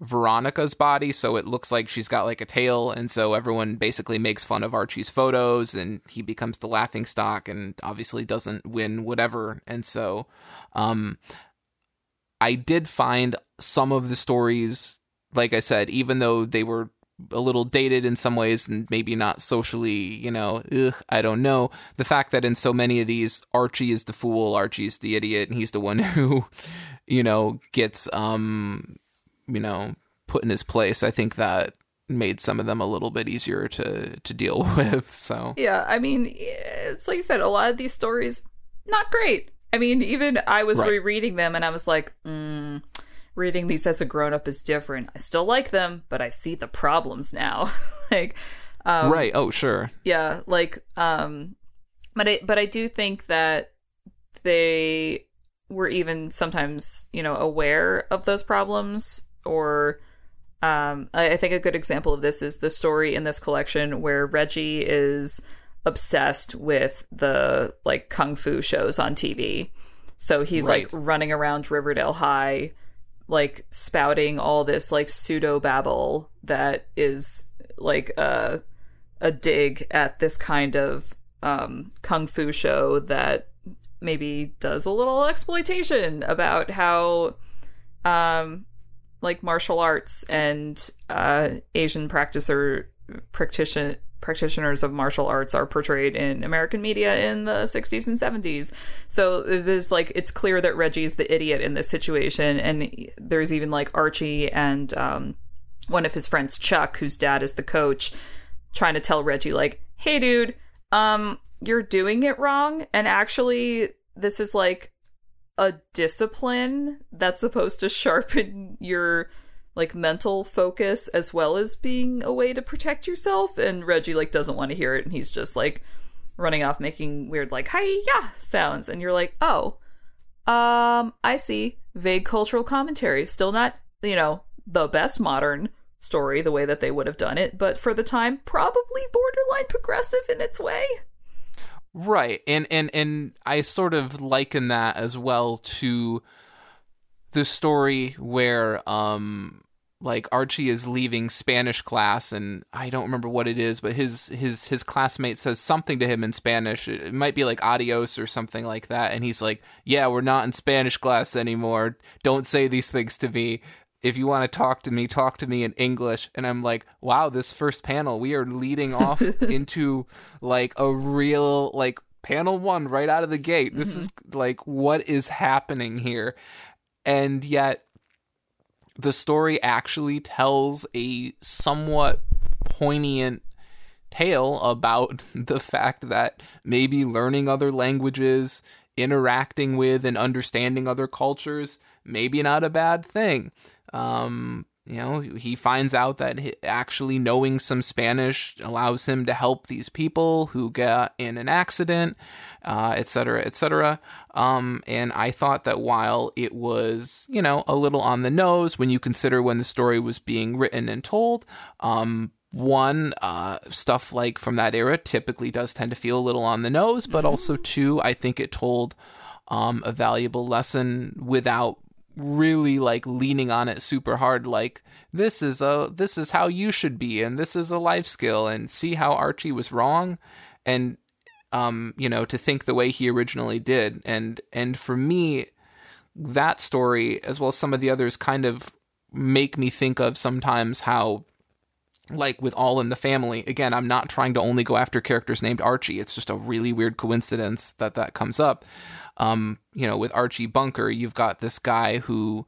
Veronica's body. So it looks like she's got, like, a tail. And so everyone basically makes fun of Archie's photos, and he becomes the laughingstock and obviously doesn't win whatever. And so I did find some of the stories, like I said, even though they were a little dated in some ways and maybe not socially, you know, I don't know. The fact that in so many of these, Archie is the fool, Archie's the idiot, and he's the one who, you know, gets, you know, put in his place. I think that made some of them a little bit easier to deal with. So, yeah, I mean, it's like you said, a lot of these stories, not great. I mean, even I was rereading them and I was like, reading these as a grown-up is different. I still like them, but I see the problems now. Like, right. Oh, sure. Yeah. Like, but I do think that they were even sometimes, you know, aware of those problems, or, I think a good example of this is the story in this collection where Reggie is obsessed with the, like, kung fu shows on TV. So he's like running around Riverdale High, like, spouting all this, like, pseudo babble that is, like, a dig at this kind of kung fu show that maybe does a little exploitation about how like, martial arts and Asian practitioners of martial arts are portrayed in American media in the 60s and 70s. So there's, like, it's clear that Reggie's the idiot in this situation, and there's even, like, Archie and one of his friends, Chuck, whose dad is the coach, trying to tell Reggie, like, hey dude, you're doing it wrong, and actually this is, like, a discipline that's supposed to sharpen your, like, mental focus as well as being a way to protect yourself. And Reggie, like, doesn't want to hear it, and he's just, like, running off making weird, like, hi-ya sounds, and you're like, oh, I see, vague cultural commentary. Still not, you know, the best modern story the way that they would have done it, but for the time, probably borderline progressive in its way. Right, and I sort of liken that as well to the story where like Archie is leaving Spanish class, and I don't remember what it is, but his classmate says something to him in Spanish. It might be like adios or something like that. And he's like, yeah, we're not in Spanish class anymore. Don't say these things to me. If you want to talk to me in English. And I'm like, wow, this first panel, we are leading off into like a real, like panel one right out of the gate. This mm-hmm. is like, what is happening here? And yet, the story actually tells a somewhat poignant tale about the fact that maybe learning other languages, interacting with and understanding other cultures, maybe not a bad thing. You know, he finds out that actually knowing some Spanish allows him to help these people who get in an accident, et cetera, et cetera. And I thought that while it was, you know, a little on the nose when you consider when the story was being written and told, one, stuff like from that era typically does tend to feel a little on the nose, but also two, I think it told a valuable lesson without really like leaning on it super hard, like this is how you should be, and this is a life skill, and see how Archie was wrong, and you know, to think the way he originally did. And for me, that story, as well as some of the others, kind of make me think of sometimes how, like with All in the Family, again, I'm not trying to only go after characters named Archie. It's just a really weird coincidence that comes up. You know, with Archie Bunker, you've got this guy who,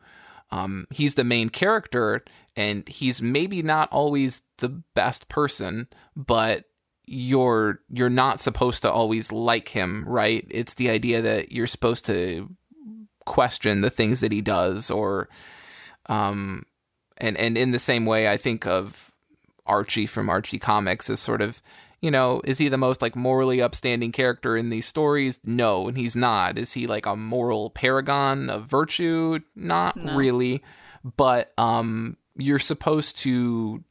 he's the main character, and he's maybe not always the best person, but you're not supposed to always like him, right? It's the idea that you're supposed to question the things that he does, or, and in the same way, I think of Archie from Archie Comics as sort of, you know, is he the most like morally upstanding character in these stories? No, and he's not. Is he like a moral paragon of virtue? Not really. But you're supposed to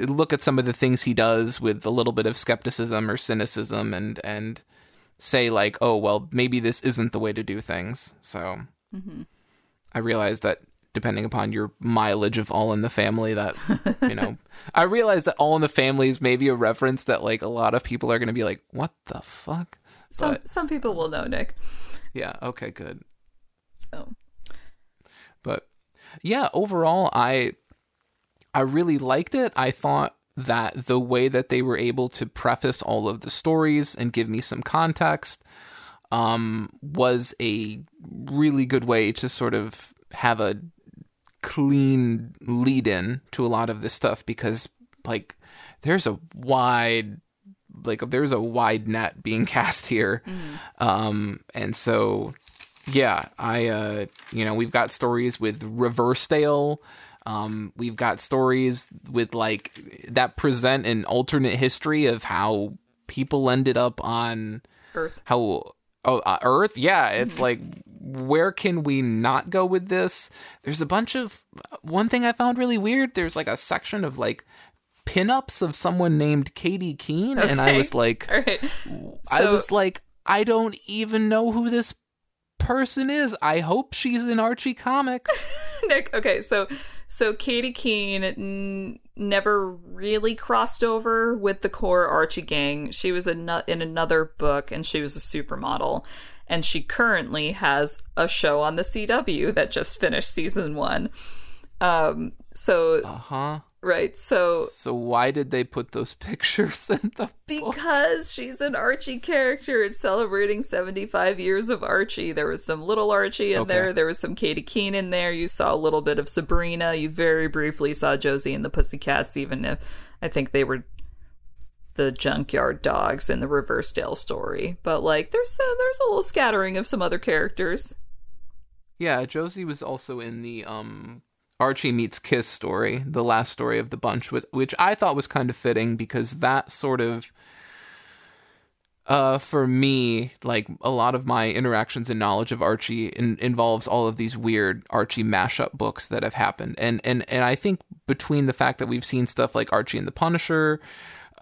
look at some of the things he does with a little bit of skepticism or cynicism, and say like, oh, well, maybe this isn't the way to do things. So I realized that depending upon your mileage of All in the Family, that, you know, I realize that All in the Family is maybe a reference that like a lot of people are going to be like, what the fuck? Some people will know, Nick. Yeah. Okay, good. So, but yeah, overall, I really liked it. I thought that the way that they were able to preface all of the stories and give me some context, was a really good way to sort of have a clean lead in to a lot of this stuff, because like there's a wide net being cast here. And so yeah, I you know, we've got stories with Riverdale, we've got stories with like that present an alternate history of how people ended up on Earth. Earth, yeah, it's like, where can we not go with this? There's a bunch of, one thing I found really weird, there's like a section of like pinups of someone named Katie Keene, okay. And I was like, all right. So, I was like, I don't even know who this person is. I hope she's in Archie Comics. Nick, okay, so Katie Keene never really crossed over with the core Archie gang. She was in another book, and she was a supermodel. And she currently has a show on the CW that just finished season 1. Right. So why did they put those pictures in the book? Because she's an Archie character. It's celebrating 75 years of Archie. There was some little Archie in there. There was some Katie Keene in there. You saw a little bit of Sabrina. You very briefly saw Josie and the Pussycats, even if I think they were the junkyard dogs in the Riverdale story, but like there's a little scattering of some other characters. Yeah, Josie was also in the Archie Meets Kiss story, the last story of the bunch, which I thought was kind of fitting, because that sort of for me, like a lot of my interactions and knowledge of Archie involves all of these weird Archie mashup books that have happened, and I think between the fact that we've seen stuff like Archie and the Punisher.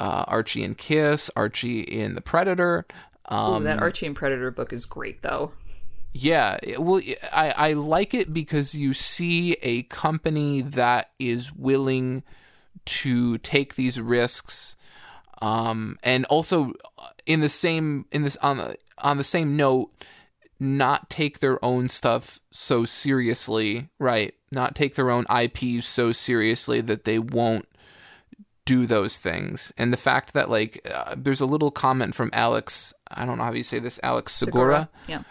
Archie and Kiss, Archie in the Predator. That Archie and Predator book is great, though. Yeah, well, I like it because you see a company that is willing to take these risks, and also on the same note, not take their own stuff so seriously, right? Not take their own IPs so seriously that they won't do those things. And the fact that there's a little comment from Alex, I don't know how you say this, Alex Segura. Yeah.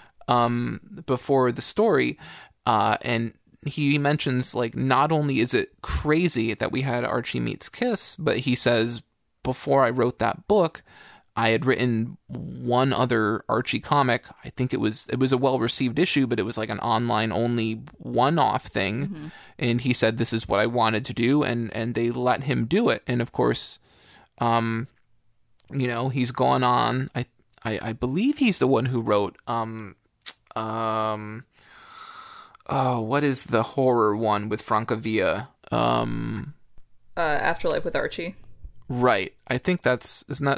Before the story, and he mentions, not only is it crazy that we had Archie Meets Kiss, but he says, before I wrote that book, I had written one other Archie comic. I think it was a well-received issue, but it was an online-only one-off thing, mm-hmm. and he said, this is what I wanted to do, and they let him do it, and of course, he's gone on, I believe he's the one who wrote, what is the horror one with Francavilla? Afterlife with Archie. Right. Isn't that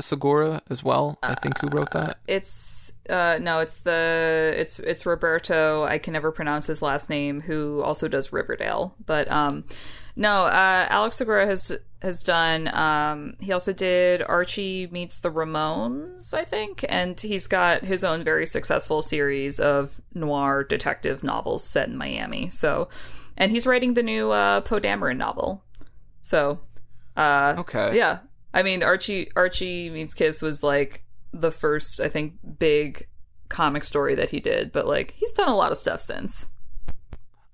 Segura as well? I think who wrote that? It's Roberto. I can never pronounce his last name, who also does Riverdale. But, Alex Segura has done, he also did Archie Meets the Ramones, I think. And he's got his own very successful series of noir detective novels set in Miami. So, and he's writing the new, Poe Dameron novel. So, okay. Yeah. I mean, Archie Meets Kiss was the first, I think, big comic story that he did, but he's done a lot of stuff since.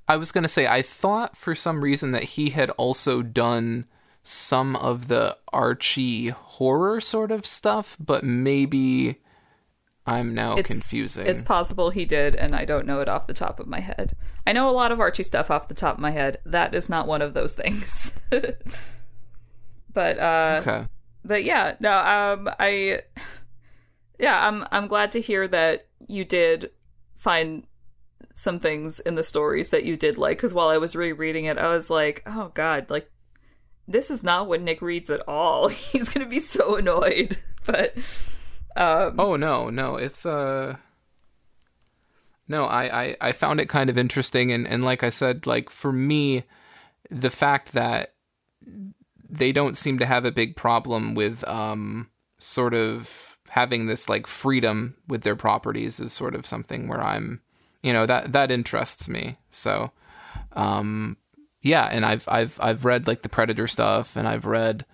I was going to say, I thought for some reason that he had also done some of the Archie horror sort of stuff, but maybe I'm now confusing. It's possible he did, and I don't know it off the top of my head. I know a lot of Archie stuff off the top of my head. That is not one of those things. But okay. But yeah, no, I'm glad to hear that you did find some things in the stories that you did like, because while I was rereading it, I was like, oh god, this is not what Nick reads at all. He's going to be so annoyed. But I found it kind of interesting. And like I said, for me, the fact that they don't seem to have a big problem with sort of having this freedom with their properties is sort of something where I'm, that interests me. So, yeah, and I've read the Predator stuff, and I've read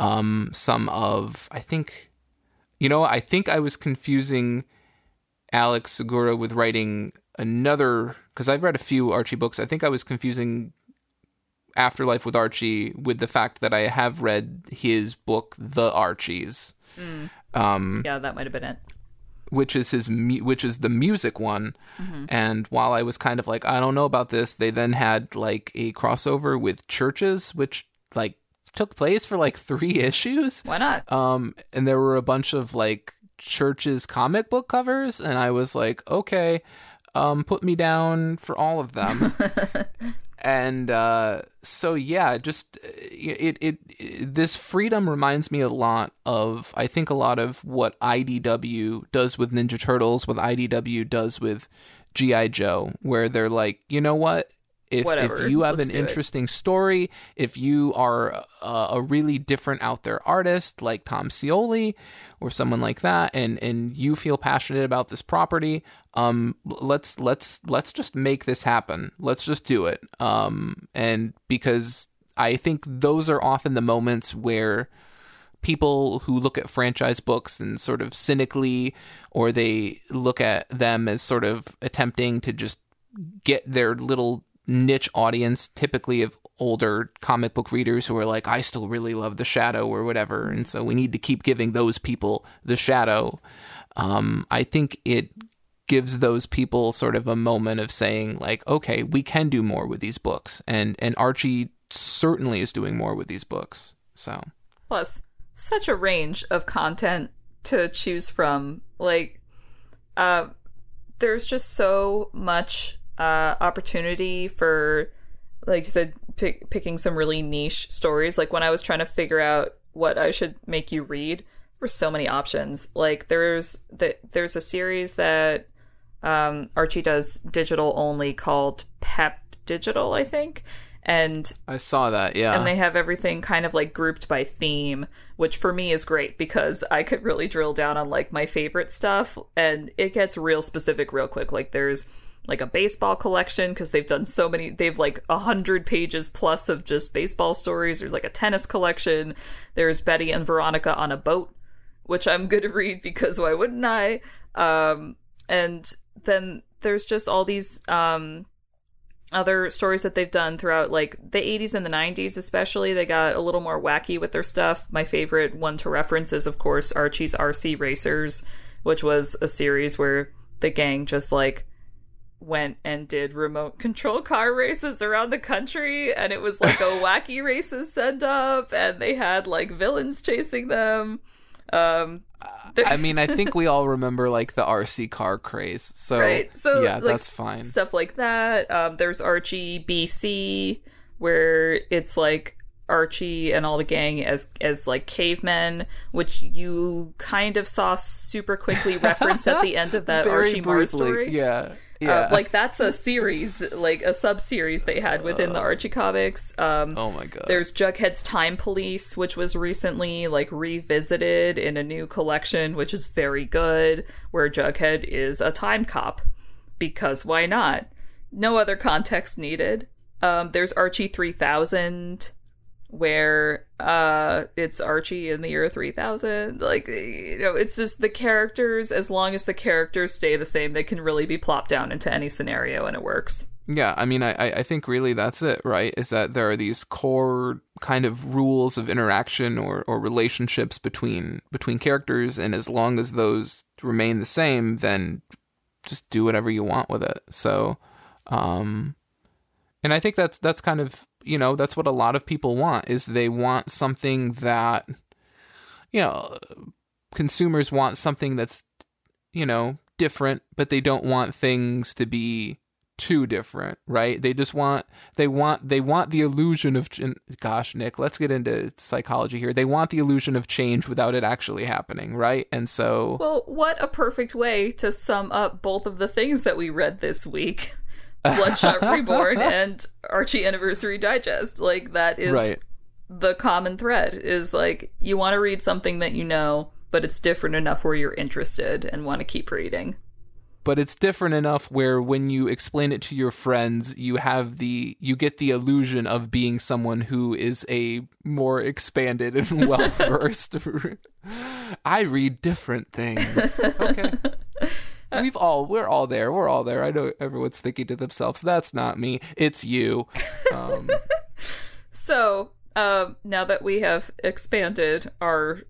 some of, I think I was confusing Alex Segura with writing another, because I've read a few Archie books. I think I was confusing Afterlife with Archie with the fact that I have read his book, The Archies. Mm. Yeah, that might have been it. Which is the music one, mm-hmm. and while I was kind of I don't know about this, they then had a crossover with Churches, which took place for 3 issues. Why not? And there were a bunch of Churches comic book covers, and I was okay, put me down for all of them. And so yeah, just it this freedom reminds me a lot of, I think, a lot of what IDW does with Ninja Turtles, what IDW does with G.I. Joe, where they're you know what, if you have an interesting story, if you are a really different out there artist like Tom Scioli or someone like that, and you feel passionate about this property, let's just make this happen. Let's just do it. And because I think those are often the moments where people who look at franchise books and sort of cynically, or they look at them as sort of attempting to just get their little niche audience, typically of older comic book readers who are I still really love The Shadow or whatever, and so we need to keep giving those people The Shadow. I think it gives those people sort of a moment of saying okay, we can do more with these books, and Archie certainly is doing more with these books. So plus such a range of content to choose from, there's just so much opportunity for, like you said, picking some really niche stories. When I was trying to figure out what I should make you read, there were so many options. There's a series that Archie does digital only called Pep Digital, I think. And I saw that, yeah. And they have everything kind of like grouped by theme, which for me is great because I could really drill down on like my favorite stuff, and it gets real specific real quick. Like there's like a baseball collection because they've done so many, they've like 100 pages plus of just baseball stories. There's like a tennis collection. There's Betty and Veronica on a Boat, which I'm good to read because why wouldn't I? And then there's just all these other stories that they've done throughout like the 80s and the 90s especially. They got a little more wacky with their stuff. My favorite one to reference is, of course, Archie's RC Racers, which was a series where the gang just like went and did remote control car races around the country, and it was like a wacky races send up, and they had like villains chasing them. I mean, I think we all remember like the RC car craze, so, right? So yeah, like, that's fine. Stuff like that. There's Archie BC, where it's like Archie and all the gang as like cavemen, which you kind of saw super quickly referenced at the end of that Archie Moore story. Yeah, yeah. Like that's a series, like a sub series they had within the Archie comics. Oh my god! There's Jughead's Time Police, which was recently like revisited in a new collection, which is very good. Where Jughead is a time cop, because why not? No other context needed. There's Archie 3000. Where it's Archie in the year 3000. Like, you know, it's just the characters, as long as the characters stay the same, they can really be plopped down into any scenario and it works. Yeah, I mean, I think really that's it, right? Is that there are these core kind of rules of interaction or relationships between characters, and as long as those remain the same, then just do whatever you want with it. So, and I think that's kind of, you know, that's what a lot of people want, is they want something that, you know, consumers want something that's, you know, different, but they don't want things to be too different, right? They just want, they want the illusion of, gosh, Nick, let's get into psychology here. They want the illusion of change without it actually happening, right? And so... Well, what a perfect way to sum up both of the things that we read this week. Bloodshot Reborn and Archie Anniversary Digest. Like, that is right. The common thread is like, you want to read something that you know, but it's different enough where you're interested and want to keep reading. But it's different enough where when you explain it to your friends, you get the illusion of being someone who is a more expanded and well-versed. I read different things. Okay. We're all there. I know everyone's thinking to themselves, that's not me, it's you. So now that we have expanded our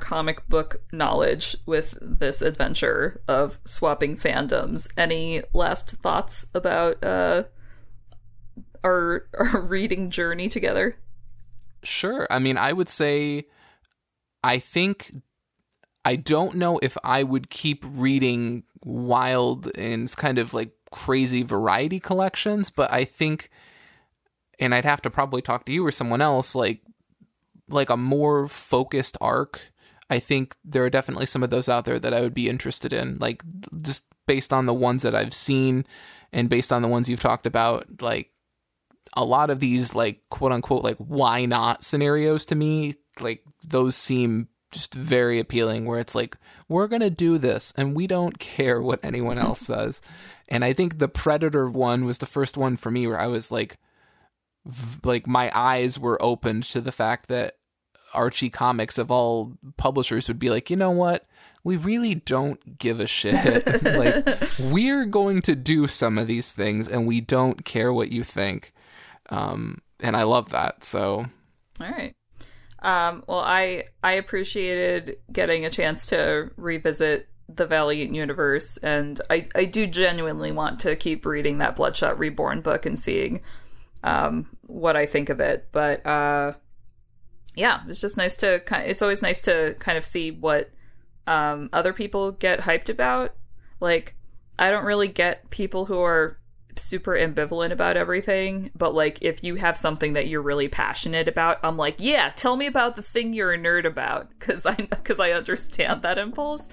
comic book knowledge with this adventure of swapping fandoms, any last thoughts about our reading journey together? Sure. I mean, I would say, I think... I don't know if I would keep reading wild and kind of like crazy variety collections, but I think, and I'd have to probably talk to you or someone else, like a more focused arc. I think there are definitely some of those out there that I would be interested in, like just based on the ones that I've seen and based on the ones you've talked about, like a lot of these like quote unquote, like why not scenarios to me, like those seem just very appealing, where it's like, we're gonna do this and we don't care what anyone else says. And I think the Predator one was the first one for me where I was like, my eyes were opened to the fact that Archie Comics of all publishers would be like, you know what, we really don't give a shit. Like, we're going to do some of these things and we don't care what you think. And I love that. So all right. Well, I appreciated getting a chance to revisit the Valiant universe, and I do genuinely want to keep reading that Bloodshot Reborn book and seeing what I think of it. But yeah, it's just nice to it's always nice to kind of see what other people get hyped about. Like, I don't really get people who are super ambivalent about everything, but like if you have something that you're really passionate about, I'm like, yeah, tell me about the thing you're a nerd about, because I understand that impulse.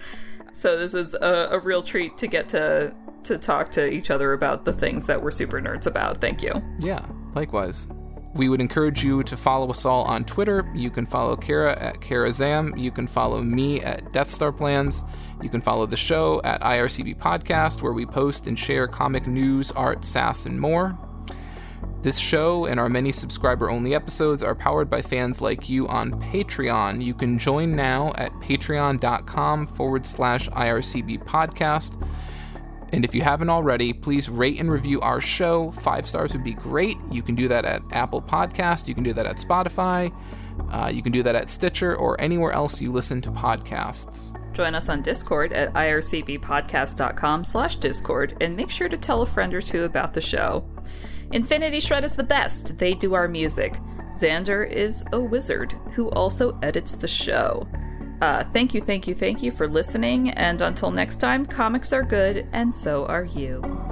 So this is a real treat to get to talk to each other about the things that we're super nerds about. Thank you. Yeah, likewise. We would encourage you to follow us all on Twitter. You can follow Kara at KaraZam. You can follow me at DeathStarPlans. You can follow the show at IRCB Podcast, where we post and share comic news, art, sass, and more. This show and our many subscriber-only episodes are powered by fans like you on Patreon. You can join now at patreon.com/IRCB podcast. And if you haven't already, please rate and review our show. 5 stars would be great. You can do that at Apple Podcasts. You can do that at Spotify. You can do that at Stitcher or anywhere else you listen to podcasts. Join us on Discord at ircbpodcast.com/Discord, and make sure to tell a friend or two about the show. Infinity Shred is the best. They do our music. Xander is a wizard who also edits the show. Thank you for listening, and until next time, comics are good, and so are you.